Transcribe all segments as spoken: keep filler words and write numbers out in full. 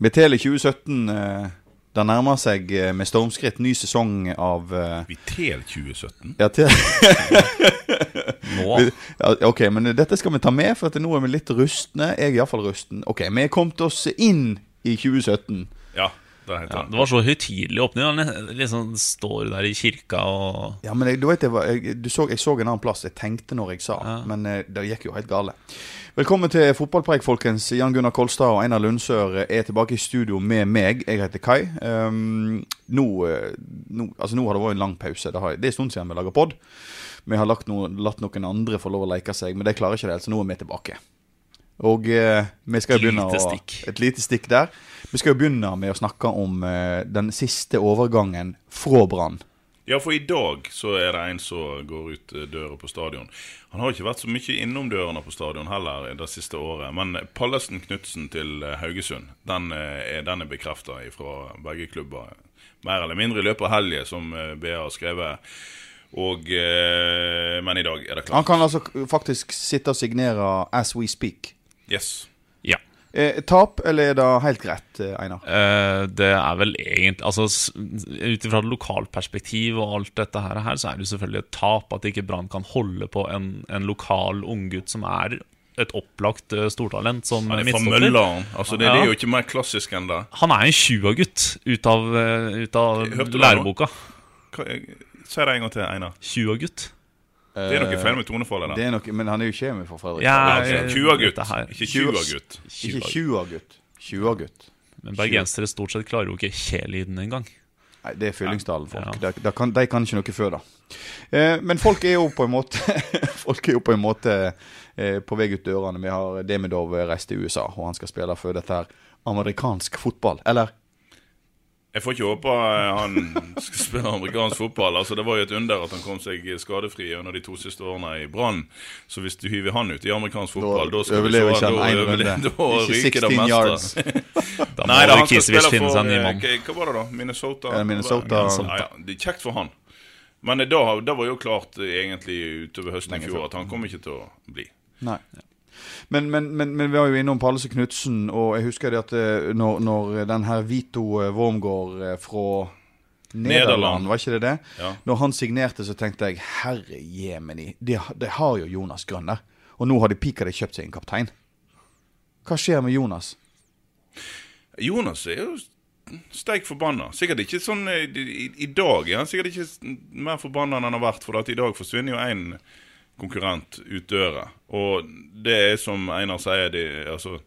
Betele tjugosjutton eh, där närmar sig med stormskritt ny säsong av eh, Betele tjugosjutton. Ja, te- no. ja, okej, okay, men detta ska man ta med för att det nog är med lite rustne, jag i alla fall rusten. Okej, okay, men jag kom till oss in i tjugosjutton. Ja. Ja, det var så högtidlig öppning han liksom står där i kyrka och ja men jag, du vet jag du såg jag såg en annan plats jag tänkte när jag sa ja. Men det gick ju helt galet. Välkommen till fotbollspreik folkens. Jan Gunnar Kolstad och Anna Lundsöre är tillbaka i studio med mig. Egeret Kaj. Ehm nu nu alltså nu har det varit en lång paus. Det har det är stund sedan vi lagar podd. Men jag har lagt no, lagt någon andra få lov att leka sig, men det klarar inte det alltså nu är vi tillbaka. Och eh, vi ska börja med ett litet stick där. Vi ska börja med att snacka om eh, den sista övergången från Brann. Ja, för idag så är det en som går ut dörren på stadion. Han har inte varit så mycket inom dörrarna på stadion heller det sista året. Men Pallesen Knudsen till Haugesund, den är, den är bekräftad ifrån bägge klubbar. Mer eller mindre löper helge som B A skriver. Och eh, men idag är det klart. Han kan alltså faktiskt sitta och signera as we speak. Yes. Ja. Eh, tap eller är det helt rätt Einar? Eh, det är väl egentligen alltså utifrån lokalperspektiv och allt detta här här så är det självklart ett tap att inte Brann kan hålla på en en lokal unggut som är ett opplagt stortalent som mittstopper. Alltså det, ja. Det är ju inte mer klassisk än det. Han är en tjugo gutt utav utav lärboka. Så är det en gång till Einar. tjugo gutt. Det är nog fel med tonefallet. Det är nog men han är ju kemi för Fredrik. Ja, tjugo gutt. Inte tjugo gutt. Inte tjugo gutt. tjugo gutt. Men bergensere stort sett klarar ju inte kjelliden en gång. Nej, det är fyllingsdal folk. Ja. Det, det kan de kan inte nog föra. Eh, men folk är ju på emot folk är ju på emot eh, på väg ut dörrarna. Vi har Demidov rest i U S A och han ska spela för det här amerikansk fotboll eller jag får inte hoppa han ska spela amerikansk fotboll. Alltså det var ju ett under att han kom sig skadefri under de två sista åren i Brann. Så visst du hyver han ut i amerikansk fotboll då, då ska överlever vi så då överlever de yards. de Nej, han ska spela för vad var det då? Minnesota. Ja, Minnesota. Ja, ja, det är käckt för han. Men då det var ju klart egentligen utöver hösten i fjol att han kommer inte till att bli. Nej. Men men men men vi var ju inne om Pallesen Knudsen och jag husker det att när när den här Vito Wormgoor från Nederland, Nederland var inte det det? Ja. När han signerade så tänkte jag herre Jemeni, det det har ju Jonas Grönner och nu har de Pikare köpt sig en kapten. Vad sker med Jonas? Jonas är ju starkt förbannad. Säkert inte sån idag, han säkert inte mer förbannad än han har varit för att idag försvinner ju en konkurrent utdöra. Och det är som Einar säger det alltså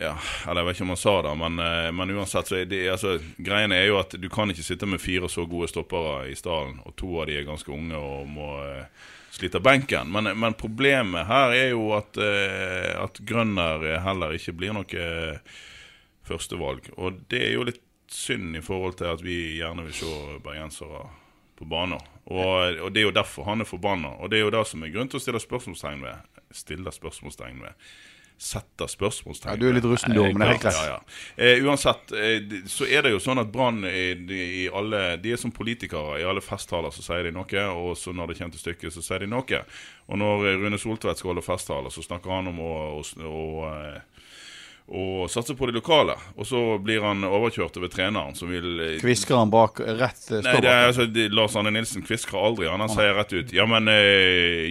ja, eller jag vet inte om man sa det men, men oavsett så är det alltså grejen är ju att du kan inte sitta med fyra så goda stoppare i stallen och två av de är ganska unga och må eh, slita bänken. Men, men problemet här är ju att, eh, att Grönner heller inte blir något eh, första valg. Och det är ju lite synd i förhåll till att vi gärna vill se bergensare på banan. Och, och det är ju därför han är förbannad. Och det är ju det som är grund att ställa spörsmålstegn med. Ställa spörsmålstegn med. Sätta spörsmålstegn med. Ja, du är lite rusten då, men det är klart. Ja, ja. Eh, oavsett, eh, så är det ju sånn att Brann i, i alla, de är som politiker, i alla fasttalare så säger de något, och så när det känns till stycket så säger de något. Och när Rune Soltvedt ska hålla fasttalare så snackar han om och... och, och och satsa på det lokala och så blir han överkört över tränaren som vill kviskar han bak rätt. Nej, det är alltså det, Lars Arne Nilsen kviskar aldrig han, han säger rätt ut. Ja men eh,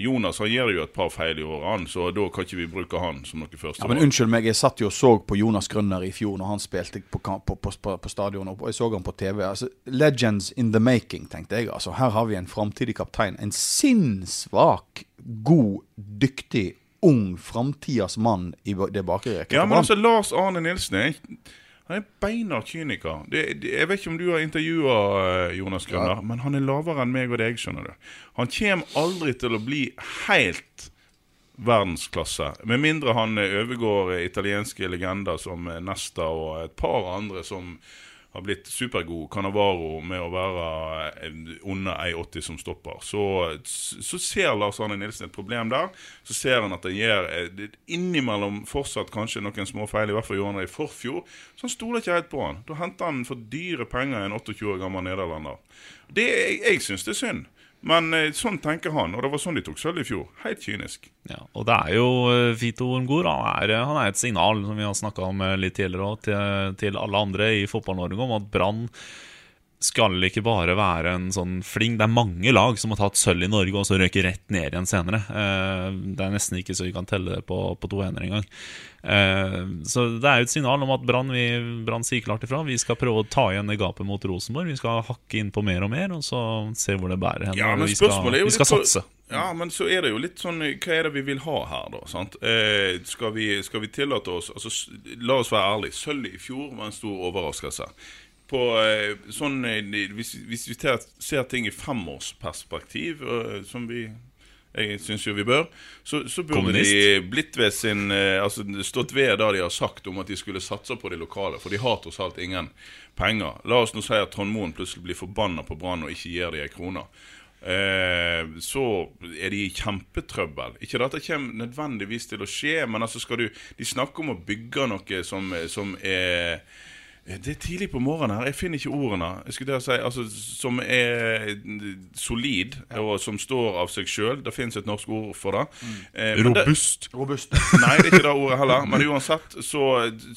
Jonas han ger ju ett par fel i år han så då kan inte vi bruka han som något första. Ja men ursäkta mig jag satt ju och såg på Jonas Grönner i fjol när han spelade på på på, på, på stadion och jag såg han på T V alltså legends in the making tänkte jag alltså här har vi en framtidig kapten en sinnssvak god dyktig ung framtidas man i det bakre räcket. Ja, men alltså Lars Arne Nilsen han är beinart kyniker. Det, det, jag vet inte om du har intervjuat Jonas Gunnar, ja. Men han är lavare än mig och dig, känner du. Han kommer aldrig till att bli helt världsklasse. Med mindre han övergår italienska legender som Nesta och ett par andra som har blivit supergod Kanavaro med att vara under åttio som stoppar. Så, så ser Lars Arne Nilsen ett problem där. Så ser han att den ger inemellan fortsatt kanske någon små fel i varför gjorde han i förfjol. Så han stod inte helt på han. Då hämtade han för dyra pengar en åttioårig gammal nederlander. Det, jag syns det är synd. Men sånn tenker han, og det var sånn de tok selv i fjor. Helt kynisk. Ja, og det er jo Vito Wormgoor, han, han er et signal som vi har snakket om litt tidligere også, til, til alle andre i fotball-Norge om at Brann skal ikke bare være en sånn fling. Det er mange lag som har tatt sølv i Norge og så røker rett ned igjen senere. Det er nesten ikke så vi kan telle det på, på to hender en gang. Så det er jo et signal om at Brann, vi, Brann sier klart ifra. Vi skal prøve å ta igjen det gapet mot Rosenborg. Vi skal hakke inn på mer og mer, og så se hvor det bærer hen. Ja, men vi skal, vi skal satse. Ja, men så er det jo litt sånn, hva er det vi vil ha her da, sant? Eh, skal, vi, skal vi tillate oss, altså, la oss være ærlig, sølv i fjor var en stor overraskelse. På sånn, hvis, hvis vi ter, ser ting i femårsperspektiv, som vi, jeg synes jo vi bør, så, så burde Kommunist. De blitt ved sin, altså stått ved da de har sagt om at de skulle satse på de lokale, for de har tross alt ingen penger. La oss nå si at Trond Moen plutselig blir forbannet på Brann og ikke gir de en kroner. Eh, så er de i kjempetrøbbel. Ikke dette kommer nødvendigvis til å skje, men altså skal du, de snakker om å bygge noe som, som er... Det er tidlig på morgenen her, jeg finner ikke ordene. Jeg skulle da si, altså, som er solid, og som står av seg selv. Det finnes et norsk ord for det. Mm. Eh, Robust. Det, Robust. Nei, det er ikke det ordet heller. Men uansett, så,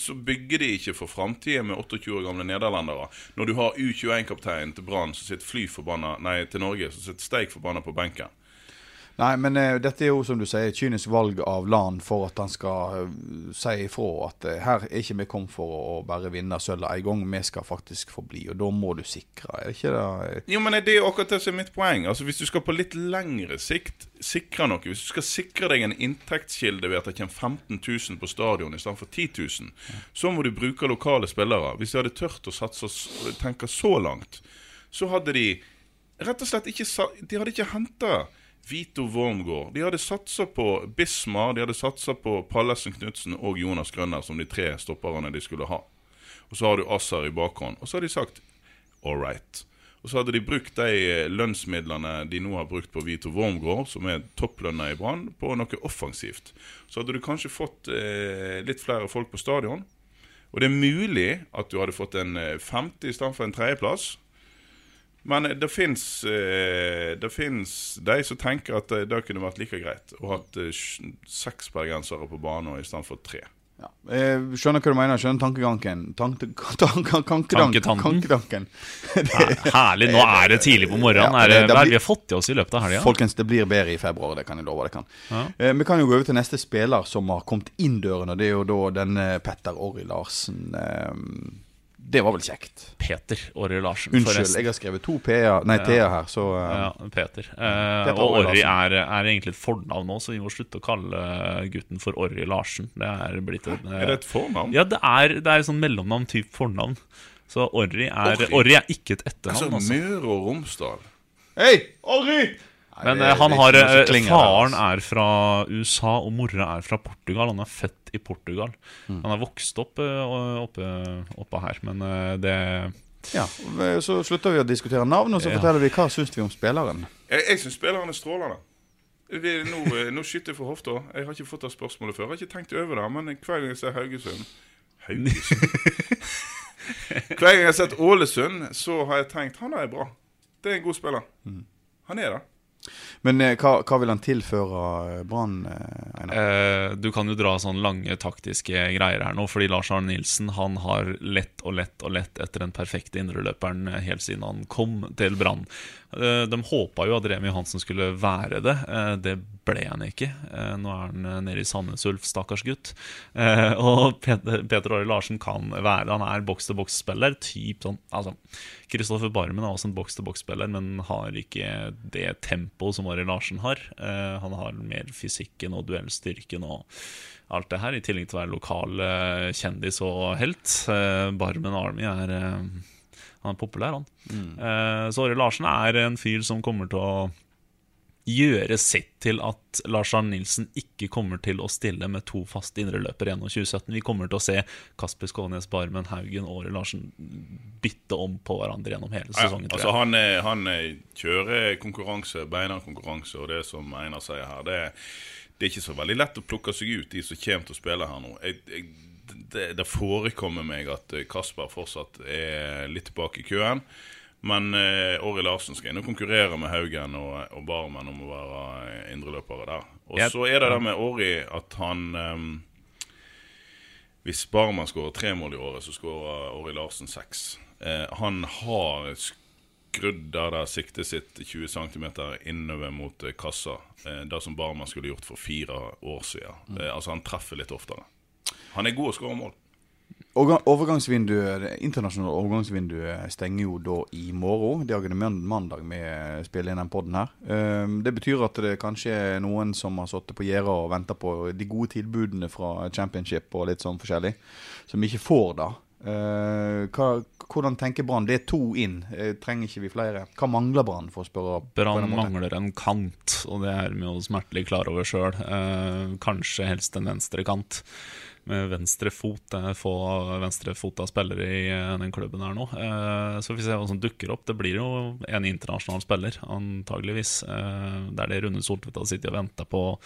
så bygger de ikke for fremtiden med tjueåtte år gamle nederlendere. Når du har U tjueett-kapteinen til Brann, så sitter flyforbannet, nei, til Norge, så sitter steikforbannet på benken. Nej, men eh, detta är ju som du säger kynisk valg av land för att han ska eh, säga ifrån att eh, här är inte med kom för att bara vinna sölva en gång, vi ska faktiskt få bli och då må du sikra. Är det inte det? Jo, men det är också det som är mitt poäng. Alltså, hvis du ska på lite längre sikt sikra något, hvis du ska sikra dig en intäktskilde vid att det kommer femten tusen på stadion istället för ti tusen, så må du bruka lokala spelare. Hvis du hade tört att satsa tänka så långt, så hade de rätt och slett inte de hade inte hentat Vito Wormgoor. De hade satsat på Bismar, de hade satsat på Pallesen Knudsen och Jonas Grönner som de tre stopparna de skulle ha. Och så har du Assar i bakhånd. Och så har de sagt all right. Och så hade de brukt de lönsmedlarna de nu har brukt på Vito Wormgoor som är topplönna i Brann på något offensivt. Så hade du kanske fått eh, lite fler folk på stadion. Och det är möjligt att du hade fått en femte istället för en tredjeplats. Men det finns det finns de som tänker att det kunde varit lika grejt och haft sex bergensare på banan istället för tre. Ja. Eh, skjønner hva du mener, skjønner tankegangen tanke, tanke, Tanketanken Tanketanken Herlig, nå er det tidlig på morgenen ja, det, det, det, det, Vi har fått til oss i løpet av helgen. Folkens, det blir bedre i februar, det kan jeg love det kan. Ja. Eh, Vi kan jo gå over til neste spiller som har kommet inn døren, og det er jo da den Peter Orri Larsen eh, det var väl käckt. Peter Orri Larsen Unnskyld, jag har skrivit två P-er, nej T-er här så ja, Peter. Eh och Orri är är egentligen ett förnamn nu så vi måste sluta kalla gutten för Orri Larsen. Det är blivit ett Är det ett förnamn? Ja, det är det är sån mellannamn typ förnamn. Så Orri är Orri är inte ett efternamn alltså. Møre och Romsdal. Hej, Orri. Men det, han har faren er fra U S A og mora er fra Portugal. Han er født i Portugal. Mm. Han har vokst opp oppe, oppe her, men det ja, så slutter vi å diskutere navn og så ja. Forteller vi hva synes vi om spilleren. Jeg, jeg synes spilleren er strålende. Nå, nå skyter jeg for hofta. Jeg har ikke fått det spørsmålet før. Jeg har ikke tenkt over det, men hver gang jeg ser Haugesund Haugesund hver gang jeg har sett Ålesund, så har jeg tenkt, han er bra. Det er en god spiller. Mm. Han er det. Men eh, hva, hva vil han tilføre Brann? Eh, eh, du kan jo dra sånne lange taktiske greier her nå, fordi Lars Arne Nilsen han har lett og lett og lett etter den perfekte indreløperen helt siden han kom til Brann. Eh, de håpet jo at Remi Hansen skulle være det. Eh, det ble han ikke. Eh, nå er han nede i Sandefjord, stakkars gutt. Eh, og Peter, Peter Orri Larsen kan være det. Han er boks-til-boks-spiller, typ sånn, altså... Kristoffer Barmen er også en boks-til-boks-spiller, men har ikke det tempo som Orri Larsen har. Eh, han har mer fysikken og duellstyrken og alt det her, i tillegg til å være lokal eh, kjendis og helt. Eh, Barmen Army er, eh, han er populær, han. Mm. Eh, så Orri Larsen er en fyr som kommer til å gjøre sitt til at Lars Arne Nilsen ikke kommer til å stille med to faste indreløpere gjennom tjue sytten. Vi kommer til å se Kasper Skånes, Barmen, Haugen og Orri Larsen bytte om på hverandre gjennom hele sesongen. Ja, altså han, han kjører konkurranse, beina konkurranse, og det som Einar sier her, det, det er ikke så veldig lett å plukke seg ut de som kommer til å spille her nå. Jeg, jeg, det, det forekommer meg at Kasper fortsatt er litt bak i køen. Men eh, Orri Larsen ska ändå konkurrera med Haugen och, och Barman om att vara indre löpare där. Och yep. så är det där med Orri att han um, hvis Barman skårar tre mål i året så skårar Orri Larsen sex. Eh, han har skrudda där siktet sitt tjugo centimeter inöver mot kassa. Eh, där som Barman skulle gjort för fyra år sedan. Mm. Eh, alltså han träffar lite oftare. Han är god att skåra mål. Overgangsvinduet, internationella overgangsvinduet stänger ju då i morgon. Det är en måndag med spela in den podden här. Det betyder att det kanske är någon som har suttit på Gera och väntar på de goda tillbuden från Championship och lite sån förskällig som inte får då. Hur tänker Brann? Det är två in. Tränger inte vi flera? Vad manglar Brann för att spela? Brann manglar en kant och det är med oss smärtligt klar över själv. Kanske helst en vänsterkant. Med venstre fot är få venstre fota spelare i den klubben här nu. Så vi ser vad som dyker upp. Det blir ju en internationell spelare antagligen. Där det är Rune Soltvedt har sittit och väntat på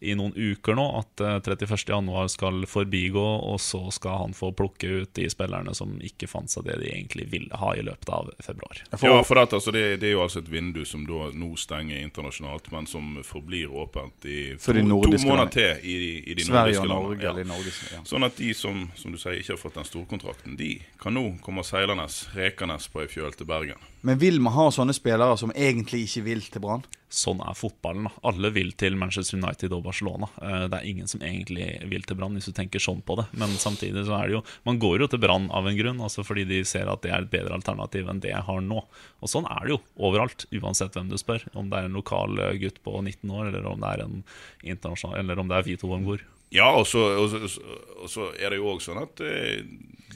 i någon uker nu att trettioförsta januari ska förbigå och så ska han få plocka ut de spelarna som inte fanns av det de egentligen ville ha i löpet av februari. Ja, för att alltså det, det är ju alltså ett vindu som då nog stänger internationellt men som förblir öppet i för to, två månader till i, i de Sverige nordiska Norge, ja. Eller nordiska, ja. Sånn att de som, som du säger inte har fått den storkontrakten de kan nog komma seilernes, rekernes på i fjöl till Bergen. Men vill man ha såna spelare som egentligen inte vill till Brann? Sån är fotbollen. Alla vill till Manchester United och Barcelona. Det är ingen som egentligen vill till Brann hvis du tänker sånt på det. Men samtidigt så är det ju man går ju till Brann av en grund alltså för de ser att det är ett bättre alternativ än det jag har nu. Och sån är det ju överallt oavsett vem du spör om det är en lokal gutt på nitton år eller om det är en internationell eller om det är Vito Wormgoor. Ja, och så, och, så, och så är det ju också sånn att eh,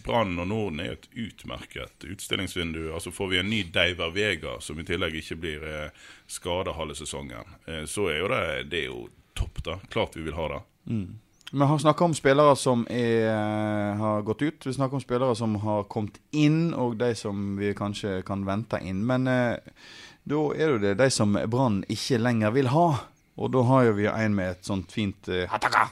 Brann och Norden är ett utmärkt utställningsvindu. Alltså får vi en ny Deiver Vega som i tillägg inte blir eh, skadet halva säsongen eh, så är ju det, det är ju topp då. Klart vi vill ha det. Mm. Men har snackat om spelare som är, har gått ut, vi snackar om spelare som har kommit in och de som vi kanske kan vänta in. Men eh, då är det det de som Brann inte längre vill ha. Och då har ju vi en med ett sånt fint eh, hataka.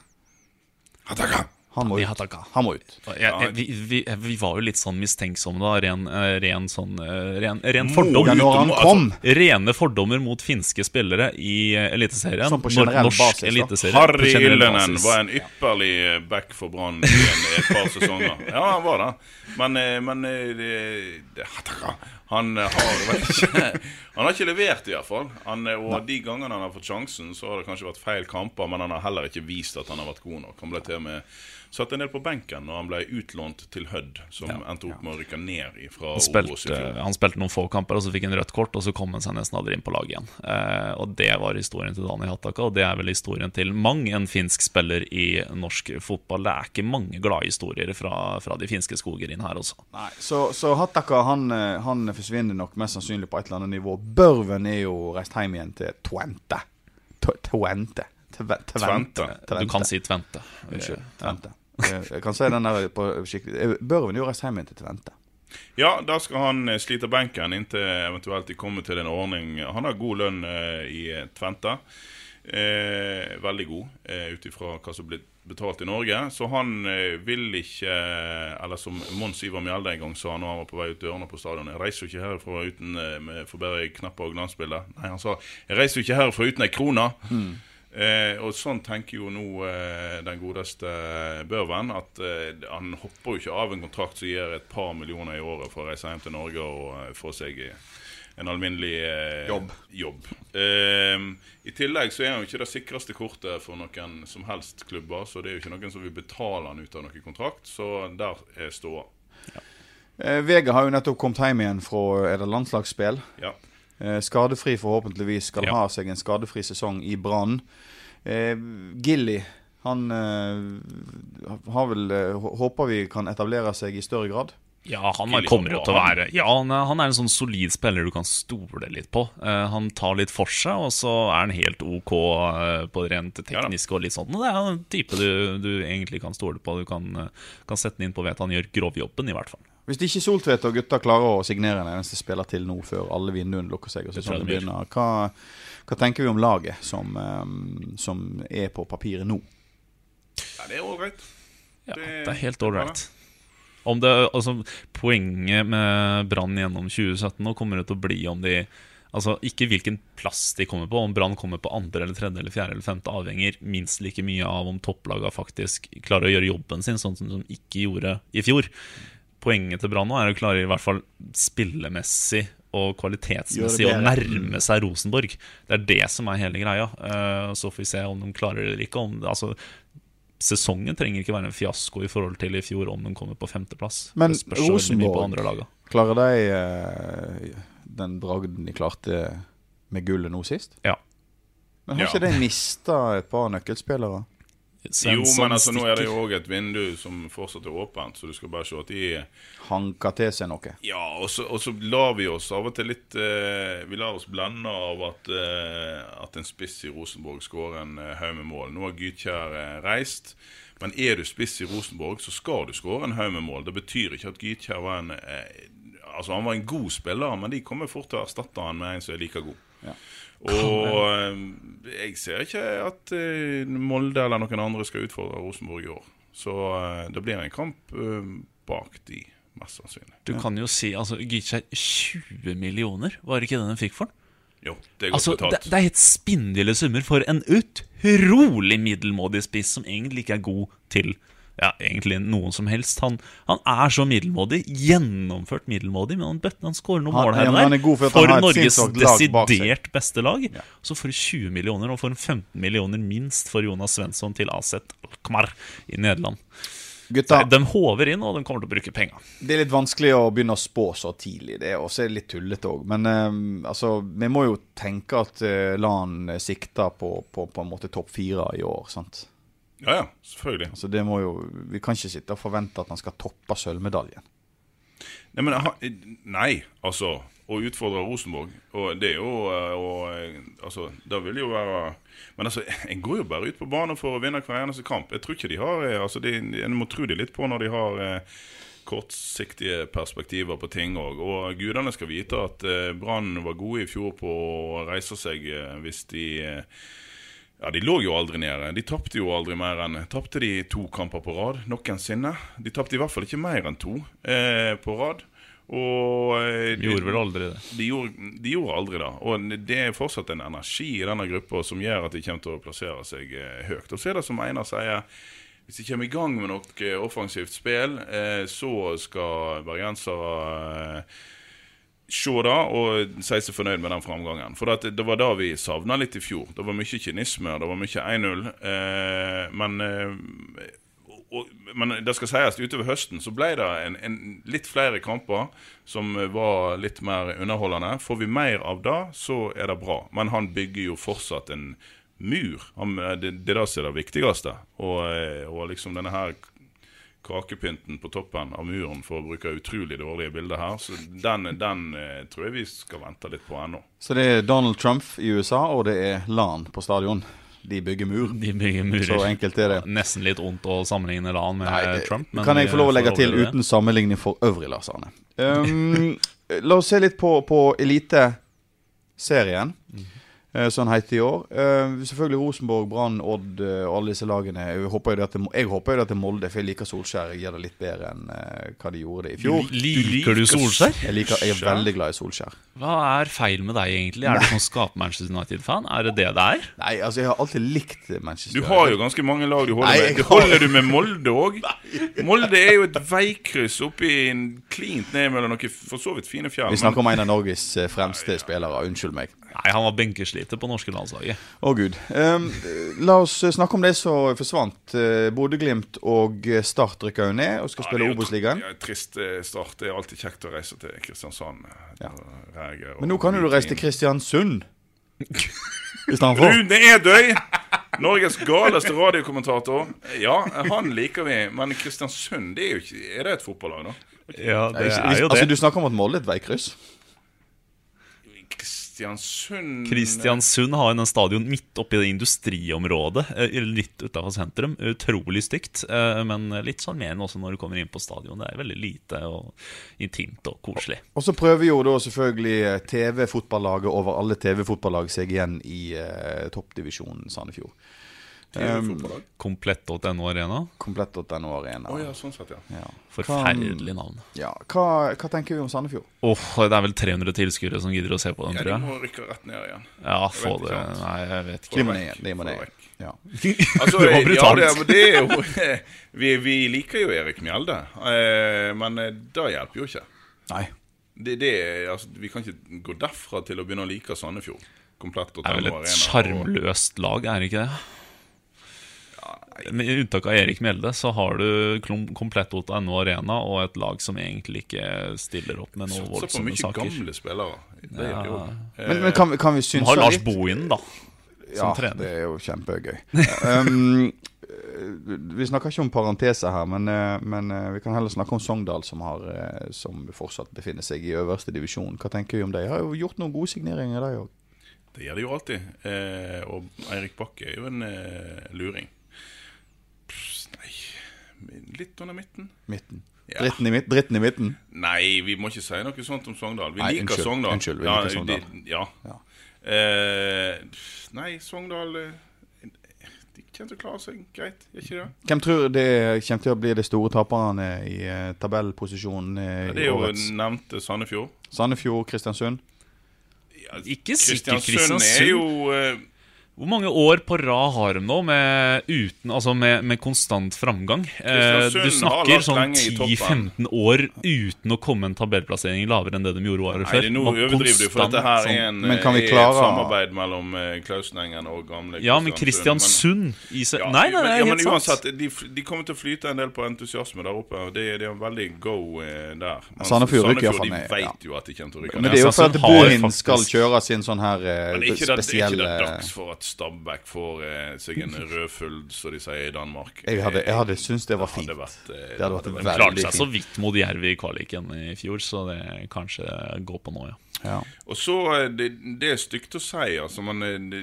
Attacka. Han må ut. Han må ut. Ja, vi, vi, vi var ju lite sån misstänksamma då ren ren sån ren ren fördomar mot alltså, rena fördomar mot finska spelare i eliteserien. Som på generell norsk basis, eliteserien. Harry Illenen var en ypperlig back för Brann i ett par säsonger. Ja, han var det. Men men attacka. Han har varit, han har inte levererat i alla fall. Han, och de gångerna han har fått chansen så har det kanske varit fel kamper, men han har heller inte visat att han har varit god nog. Han blev till med satt en del på bänken och han blev utlånt till Hödd som ja, han tog upp med att rycka ner ifrån Åsane. Han spelade någon få kamper och så fick en rött kort och så kom han sen nästan aldrig in på lag igen. Eh, och det var historien till Daniel Hattaka och det är väl historien till många en finsk spelare i norsk fotboll. Det är inte många glada historier från från de finska skogarna här också. Nej, så så Hattaka han han försvinner nog mest sannsynligt på ett eller annat nivå. Børven är ju rest hem igen till Twente. Twente. Twente. Twente. Du kan säga Twente. Ursäkta. Twente. Jag kan säga den där på skickligt. Børven är ju rest hem igen till Twente. Ja, där ska han slita bänken, inte eventuellt komma till en ordning. Han har god lön i Twente. Eh, väldigt god eh, utifrån vad som blir betalt i Norge så han eh, vill inte eh, eller som Monsa Mjelden en gång sa när han var på väg ut dörren på stadion jag reiser inte härifrån utan eh, med förbära knappar och glansbilder nej han sa jag reiser inte härifrån utan en krona mm. eh, och sånt tänker ju nog eh, den godaste Børven att eh, han hoppar ju inte av en kontrakt som ger ett par miljoner i året för att resa hem till Norge och eh, få sig en almindelig eh, jobb. jobb. Ehm, i tillägg så är han ju inte det säkraste kortet för någon som helst klubbar, så det är ju inte någon som vi betalar han utan något kontrakt, så där eh, står. Ja. Eh, Vega har ju nettopp kommit hem igen från ett landslagsspel. Ja. Eh, skadefri förhoppningsvis ska ja. ha sig en skadefri säsong i Brann. Eh, Gilly, han eh, har väl hoppar vi kan etablera sig i större grad. Ja, han kommer ut att vara. Ja, han, han är en sån solid spelare du kan stole lite på. Uh, han tar lite för sig och så är han helt OK uh, på rent tekniska och lite sånt. Och det är en typ du du egentligen kan stole på. Du kan kan sätta in på vet han gör grovjobben i vart fall. Hvis det ikke Soltvedt og gutta klarer å signere en eneste spiller til nå før alle vinduene lukker seg og sesongen begynner, hva, hva tenker vi om laget som, um, som er på papiret nå? Ja, det er all right. Det, ja, det er helt all right. om det alltså poängen med Brann genom tjugosjutton och kommer det att bli om de alltså inte vilken plats de kommer på om Brann kommer på andra eller tredje eller fjärde eller femte avhänger minst lika mycket av om topplagen faktiskt klarar att göra jobben sin sånt som de inte gjorde I fjor. Poängen till Brann är att klara I varje fall spillemässigt och kvalitetsmässigt och närma sig Rosenborg. Det är det som är hela grejen. Så får vi se om de klarar det eller inte om alltså säsongen tränger inte vara en fiasko I förhåll till I fjol om de kommer på femte plats. Men Rosenborg på andra laget. Klarar de den dragden I klarte med gulden nu sist? Ja. Men har ja. Inte de mistat ett par nyckelspelare? Jo, men alltså nu är det ju ett vindu som fortsätter öppet så du ska bara se att det är hanka till sig något. Ja, och så och så la vi oss av att lite vi la oss blanda av att att en spiss I Rosenborg skår en hemmemål. Nu har Gytkjær reist, men är du spiss I Rosenborg så ska du skåra en hemmemål. Det betyder inte att Gytkjær var en alltså han var en god spelare, men de kommer fort att ersätta han med en som är lika god. Ja. Och jag ser inte att Molde eller någon annan ska utfordra Rosenborg I år. Så det blir en kamp bak I massan syn. Du kan ju se alltså Gytkjær tjugo miljoner var det inte den fick för? Jo, det är alltså, det, det är helt spindliga summor för en utrolig middelmådig spiss som egentligen är god till ja, egentligen någon som helst. Han han är så middelmådig, genomfört middelmådig, men han bøtter han skår några mål här ja, där. För, för Norges deciderat bästa lag, ja. Så för tjugo miljoner och för femton miljoner minst för Jonas Svensson till A Z Alkmaar I Nederland. Gutta, de hover in och de kommer att bruka pengar. Det är lite vanskligt att börja spå så tidigt. Det är också lite tulligt också. Men um, alltså vi måste ju tänka att uh, Lan siktar på på på en måte topp fyra I år, sant? Ja, ja, selvfølgelig. Så det må jo, vi kan ikke sitte og forvente at han skal toppe sølvmedaljen. Nei, men ha, nei, altså, å utfordre Rosenborg, og det er jo, og, altså, det vil jo være, men altså, en går jo bare ut på banen for å vinne hver eneste kamp. Jeg tror ikke de har, altså, de, en må tro de litt på når de har eh, kortsiktige perspektiver på ting også, og gudene skal vite at eh, Brann var god I fjor på å reise seg eh, hvis de... Eh, Ja, de låg ju aldrig nere. De tappte ju aldrig mer än tappte de två kamper på rad någonsin. De tappte I varje fall inte mer än två eh, på rad. Och eh, de gjorde väl aldrig det. De gjorde de gjorde aldrig det. Och det är fortsatt en energi I denna gruppen som gör att de kommer att placera sig högt. Och så är det som Einar säger, hvis de kommer igång med något offensivt spel eh, så ska bergensare eh, Sjåda och säger sig förnöjd med den framgången. För att det var där vi savnade lite I fjol. Det var mycket kynisme, det var mycket en noll. Eh, men eh, och, men det ska sägas utöver hösten så blev det en, en lite fler kamper som var lite mer underhållande. Får vi mer av det så är det bra. Men han bygger ju fortsatt en mur. Han, det, det där är det viktigaste. Och, och liksom den här kakepynten på toppen av muren för att bruka utroligt dåliga bilder här så den, den tror jag vi ska vänta lite på ännu. Så det är Donald Trump I USA och det är LAN på stadion. De bygger mur. De bygger mur. Så enkelt är det. Ja, nästan lite ont att sammanligna LAN med Nej, Trump. Men kan jag få lov att lägga till utan sammanligning för övriga Lars Arne. Um, låt oss se lite på, på elite-serien. Mm. Sånn heter I år. Selvfølgelig Rosenborg, Brann, Odd og alle disse lagene. Jeg håper jo det til, jeg håper jo det til Molde, for jeg liker Solskjær. Jeg gjør det litt bedre enn hva de gjorde det I fjor. Liker du Solskjær? Jeg, liker, jeg er veldig glad I Solskjær. Hva er feil med deg egentlig? Er det som skaper Manchester United-fan? Er det det det er? Nei, altså jeg har alltid likt Manchester United. Du har jo ganske mange lag du holder Nei, med. Det holder du med Molde også? Molde er jo et veikryss oppi en klint ned mellom noen for så vidt fine fjær. Vi snakker om en av Norges fremste spillere, unnskyld meg. Nej, han var bänkesliter på norska landslaget. Åh oh, gud. Um, la oss snacka om det så försvant uh, både Glimt och Start ryckte ju ner och ska ja, spela Obos-ligan. Ja, trist start. Det är alltid käckt att resa till Kristiansund. Ja. Men nu kan du resa till Kristiansund. Rune är död. Norges galaste radiokommentator. Ja, han likar vi, men Kristiansund det är ju är det ett fotbollslag då? Ja, det är ju det. Alltså du snackar om att målet veikryss. Kristiansund Kristiansund har en stadion mitt uppe I det industriområdet lite utanför centrum otroligt stygt men lite sån mer också när du kommer in på stadion det är väldigt lite och intimt och koselig. Och så prövar ju då självklart TV fotbollaget över alla TV fotbollaget sig igen I eh, toppdivisionen Sandefjord. ehm, komplett punkt no arena komplett punkt no arena. Åh ja, sånn sett, ja. Ja. Forferdelig navn. Ja, hva, hva tenker vi om Sandefjord? Åh, oh, det er vel tre hundre tilskuere som gidder å se på den, ja, tror jeg. Ja, de må rykke rett ned igjen. Ja, få det. Sant? Nei, jeg vet ikke. Få vekk, det må det. Ja. Altså, det var brutalt. Ja, det, det jo, vi, vi liker jo Erik Mjelde, men det hjelper jo ikke. Nei. Det, det, altså, vi kan ikke gå derfra til å begynne å like Sandefjord. Komplett og det er vel et sjarmløst lag, er det ikke det? Ja, med unntak av Erik Mjelde så har du komplett og N O Arena og et lag som egentlig ikke stiller opp med noe voldsomme saker. Satser på mye gamle spillere. Det ja. Jo. Men, men kan, kan vi synes har Lars Bohin da som ja, trener. Det er jo kjempegøy. um, vi snakker ikke om parenteser her, men, men vi kan heller snakke om Sogndal som, har, som fortsatt befinner seg i øverste divisjon. Hva tenker vi om det? Jeg har jo gjort noen gode signeringer der også. Det gjør det jo alltid, eh, og Eirik Bakke er jo en eh, luring. Pss, nei, litt under midten. Midten. Ja. Dritten, i midt, dritten i midten. Nei, vi må ikke si noe sånt om Sogndal. Vi nei, liker unnskyld, Sogndal. Unnskyld, vi ja, liker Sogndal. De, ja. Ja. Eh, nei, Sogndal, de kommer til å klare seg greit, er ikke det? Hvem tror det kommer til å bli de store taperne i tabellposisjonen i årets? Ja, det er jo årets. Nevnte Sandefjord. Sandefjord, Kristiansund. Ikke sikkert Kristiansund er jo uh... Hvor mange år på rad har de nå med, uten, altså med, med konstant framgang? Eh, du snakker sånn ti til femten år uten å komme en tabellplassering lavere enn det de gjorde året før. Nei, nå overdriver du, for dette her er en, klare... et samarbeid mellom Klausenengen og gamle Kristiansund. Ja, men Kristiansund men... I seg... Ja, nei, nei, nei, ja, men uansett, de, de kommer til å flyte en del på entusiasme der oppe. Det, det er en veldig go eh, der. Men, Sandefjord, Sandefjord, de vet ja. Jo at de kommer til å rykke. Men det er jo for at Bohin faktisk... skal kjøre sin sånn her eh, det ikke spesielle... Det er ikke det dags for at Stabæk får eh, seg en rødfull, så de sier i Danmark. Jeg hadde, jeg hadde syntes det var fint. Det hadde vært, eh, det hadde vært veldig fint. De klarte seg så vidt mot Jervi i kvaliken i fjor, så det kanskje går på nå, ja. Ja. Og så, det, det er stygt å si, altså, man, det,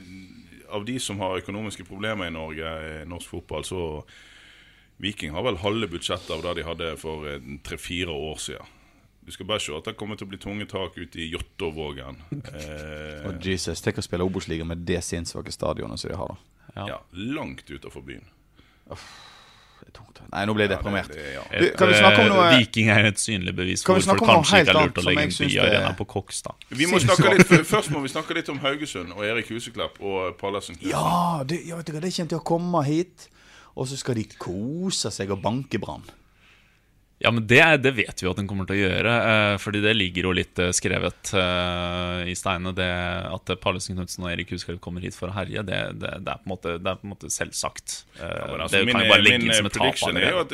av de som har økonomiske problemer i Norge, norsk fotball, så Viking har vel halve budsjettet av det de hadde for eh, tre-fire år siden. Du skal bare se at det kommer til å bli tunge tak ute i Jottovågen. Eh, oh Jesus, tenk å spille Obos-liga med det sinnsvake stadionet som de har da. Ja, ja langt utenfor byen. Uff, det er tungt. Nei, nå blir jeg deprimert. Ja, det, ja. Du, kan vi snakke om noe... Viking er et synlig bevis for hvorfor kanskje ikke er lurt å legge en by-arena på Kokstad. Vi må snakke litt, først må vi snakke litt om Haugesund og Erik Huseklepp og Pallesen Knudsen. Ja, det, jeg vet ikke, det kommer til å komme hit, og så skal de kose seg og banke Brann. Ja, men det, det vet vi at den kommer til å gjøre, eh, fordi det ligger jo litt skrevet eh, i steinene, det at Pallesen Knudsen og Erik Huseklepp kommer hit for å herje, det, det, det, er, på måte, det er på en måte selvsagt. Eh, ja, altså, det min, kan jo bare legge inn som et tap. Min prediction er jo at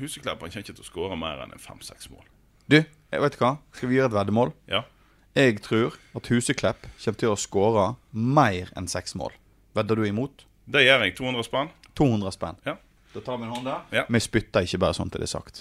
Huseklepp kommer ikke til å score mer enn fem-seks mål. Du, jeg vet hva, skal vi gjøre et veddemål? Ja. Jeg tror at Huseklepp kommer til å score mer enn seks mål. Vedder du imot? Det gjør jeg, to hundre spenn. to hundre spenn. Ja. Da tar vi en hånd der. Ja. Vi spytter ikke bare sånn til det er sagt.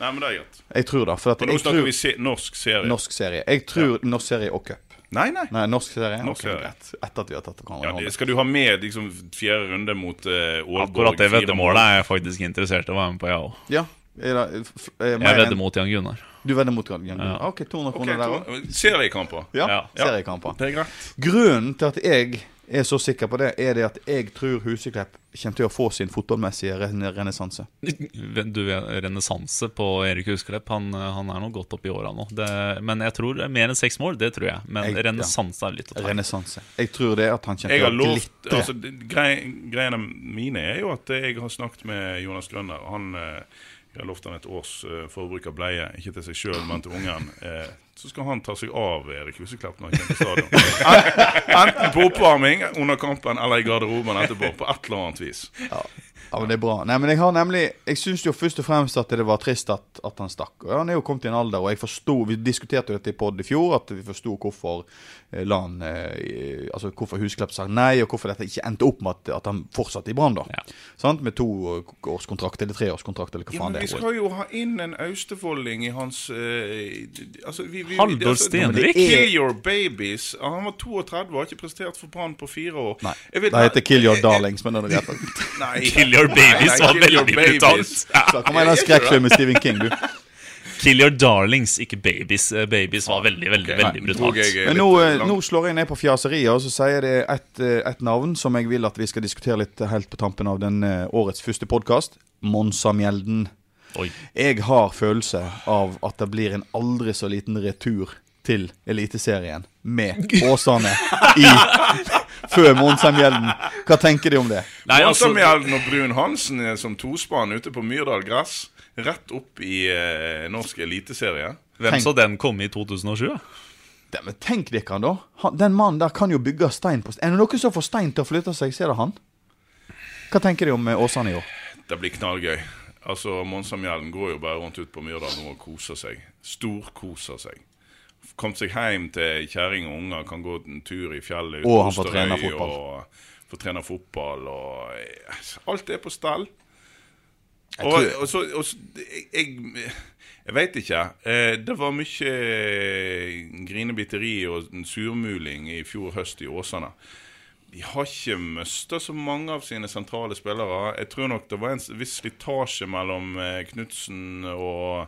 Nei, men det er greit. Jeg tror da, for at... Men nå snakker vi se- norsk serie. Norsk serie. Jeg tror ja. Norsk serie og køpp. Nei, nei. Nei, norsk serie. Norsk okay, serie. Greit. Etter at vi har tatt det. Ja, det skal du ha med liksom fjerde runde mot uh, Ålborg. Akkurat det veddemålet er jeg faktisk interessert i å være med på, jeg også. Ja. Er det, f- er jeg vedder mot Jan Gunnar. Du vedder mot Jan Gunnar. Ja. Ok, to hundre kroner okay, der også. Seriekamper. Ja, ja. Seriekamper. Ja. Det er greit. Grunnen til at jeg... Jeg er så sikker på det, er det at jeg tror Huseklepp kommer til å få sin fotballmessige renaissance. Du vet, renaissance på Erik Huseklepp, han, han er nå godt opp i årene nå. Det, men jeg tror mer enn seks mål, det tror jeg. Men jeg, renaissance ja. Er litt å ta. Renaissance. Jeg tror det at han kommer til å glitre. Altså, greiene mine er jo at jeg har snakket med Jonas Grönner, og han... Jeg har lovt han et års forbruk av bleie, ikke til seg selv, men til ungen. Eh, så skal han ta seg av Erik Huseklepp når han kommer til stadion. Enten på oppvarming under kampen, eller i garderoben etterpå, på et eller annet vis. Ja, ja men det er bra. Nei, men jeg har nemlig, jeg synes jo først og fremst at det var trist at, at han stakk. Og han er jo kommet i en alder, og jeg forstod, vi diskuterte jo dette i podd i fjor, at vi forstod hvorfor, eh, han, eh, altså hvorfor Huseklepp sa nei, og hvorfor dette ikke endte opp med at, at han fortsatte i Brann da. Ja. Sant? Med to årskontrakt, eller tre årskontrakt, eller hva faen ja, det er. Vi skal jo ha inn en Austevolding i hans eh, altså, vi, vi, Halvor Stenrik altså, Kill Your Babies. Han var trettito, var ikke prestert for Brann på fire år. Nei, vet, det heter Kill Your Darlings, men det er rett. Nei, Kill Your Babies var veldig brutalt. Så kan man ha skrekkfilm med Stephen King, du. Kill your darlings, ikke babies. Babies var veldig, veldig, okay, veldig brutalt. Okay, okay, men nå, nå slår jeg ned på fjaserier, og så sier det et, et navn som jeg vil at vi skal diskutere litt helt på tampen av den årets første podcast. Monsa Mjelden. Oi. Jeg har følelse av at det blir en aldri så liten retur til Eliteserien med Åsane i før Monsa Mjelden. Hva tenker du om det? Nei, altså... Monsa Mjelden og Brun Hansen som tospann ute på Myrdal Grass, rett opp i eh, norsk eliteserie. Hvem tenk... så den kom i to tusen og sju? Det, men tenk dere han da. Han, den mannen der kan jo bygge stein på stein. Er det noen som får stein til å flytte seg, ser det han? Hva tenker du om Åsane i år? Det blir knallgøy. Altså, Monsa Mjelden går jo bare rundt ut på Myrdal nå og koser seg. Stor koser seg. Kom seg hjem til kjæring og unger, kan gå en tur i fjellet ut, og han får trene fotball og får trene fotball og alt er på stall. Og, og så, og så jeg, jeg vet ikke, det var mye grinebitteri og surmuling i fjor høst i Åsane. De har ikke møstet så mange av sine sentrale spillere. Jeg tror nok det var en viss slitasje mellom Knudsen og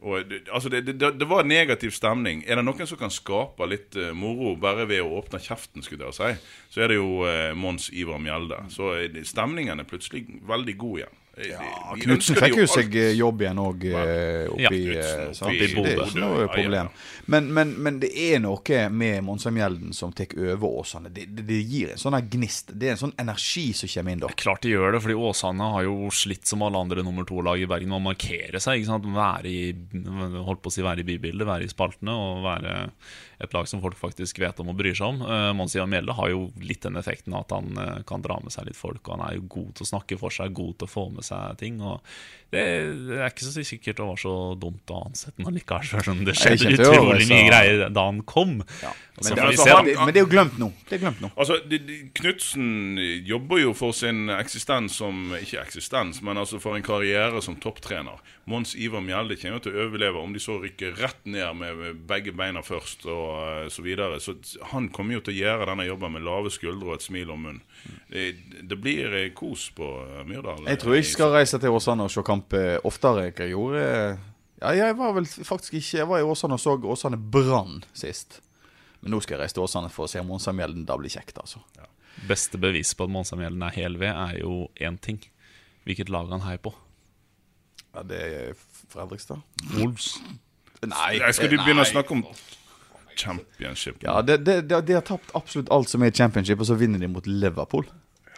Og, altså det, det, det var en negativ stemning. Er det noen som kan skape litt uh, moro bare ved å åpne kjeften, skulle jeg si, så er det jo uh, Mons Ivar Mjelde. Så uh, stemningen er plutselig veldig god igjen. Ja, Knudsen fikk jo seg jobb igjen også uh, oppi, ja, Knudsen, oppi, oppi Bodø. Det er ikke noe problem. Men, men, men det er noe med Monsa Mjelden som tek over Åsane. Det, det, det gir en sånn gnist. Det er en sånn energi som kommer inn da. Klart de gjør det, fordi Åsane har jo slitt som alle andre nummer to-lag i Bergen med å markere seg, ikke sant? Være i, holdt på å si, være i bybildet, være i spaltene og være et lag som folk faktisk vet om og bryr seg om. uh, Monsa Mjelden har jo litt den effekten at han uh, kan dra med seg litt folk, og han er jo god til å snakke for seg, god til å få med seg ting, og det, det er ikke så sikkert det var så dumt å ansette han likevel, sånn, det skjedde utrolig mye greier da han kom, ja. Men, det, altså, han, men det er jo glemt nå, det er glemt nå. Altså, de, de, Knudsen jobber jo for sin eksistens som, ikke eksistens, men altså for en karriere som topptrener. Mons Ivar Mjelde kommer til å overleve om de så rykker rett ned med begge beina først og så videre, så han kommer jo til å gjøre denne jobben med lave skuldre og et smil om munn. Det, det blir kos på Myrdal. Jeg tror jeg skal reise til Åsane og se kamp oftere jeg gjorde. Ja, jeg var vel faktisk ikke, jeg var i Åsane og så Åsane Brann sist. Men nå skal jeg reise til Åsane for å se Monsa Mjelden. Da blir kjekt, altså. Ja. Beste bevis på at Monsa Mjelden er hel ved er jo en ting. Hvilket lag han heier på? Ja, det er Fredrikstad. Wolves. Nei, jeg skulle de begynne å snakke om championship. Ja, det, det, det, de har tapt absolutt alt som er championship, og så vinner de mot Liverpool.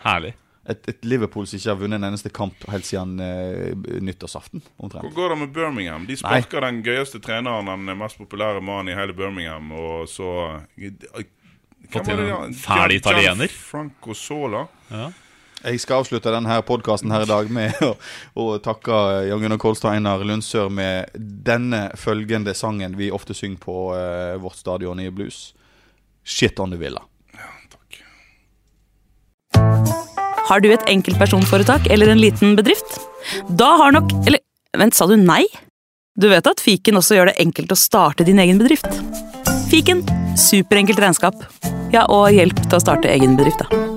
Herlig. Et, et Liverpool som ikke har vunnet en eneste kamp helt siden uh, nyttårsaften omtrent. Hvor går det med Birmingham? De sparker Nei. Den gøyeste treneren, den mest populære mannen i hele Birmingham, og så hva var det da? Ferdig italiener Franco Sola, ja. Jeg skal avslutte denne podcasten her i dag med å, å takke Jan Gunnar Kolstad og Einar Lundsøre med denne følgende sangen vi ofte synger på uh, vårt stadion i blues, Shit on the Villa. Ja, takk. Har du et enkeltpersonforetak eller en liten bedrift? Da har nok... Eller, vent, sa du nei? Du vet at Fiken også gjør det enkelt å starte din egen bedrift. Fiken, superenkelt regnskap. Ja, og hjelp til å starte egen bedrift da.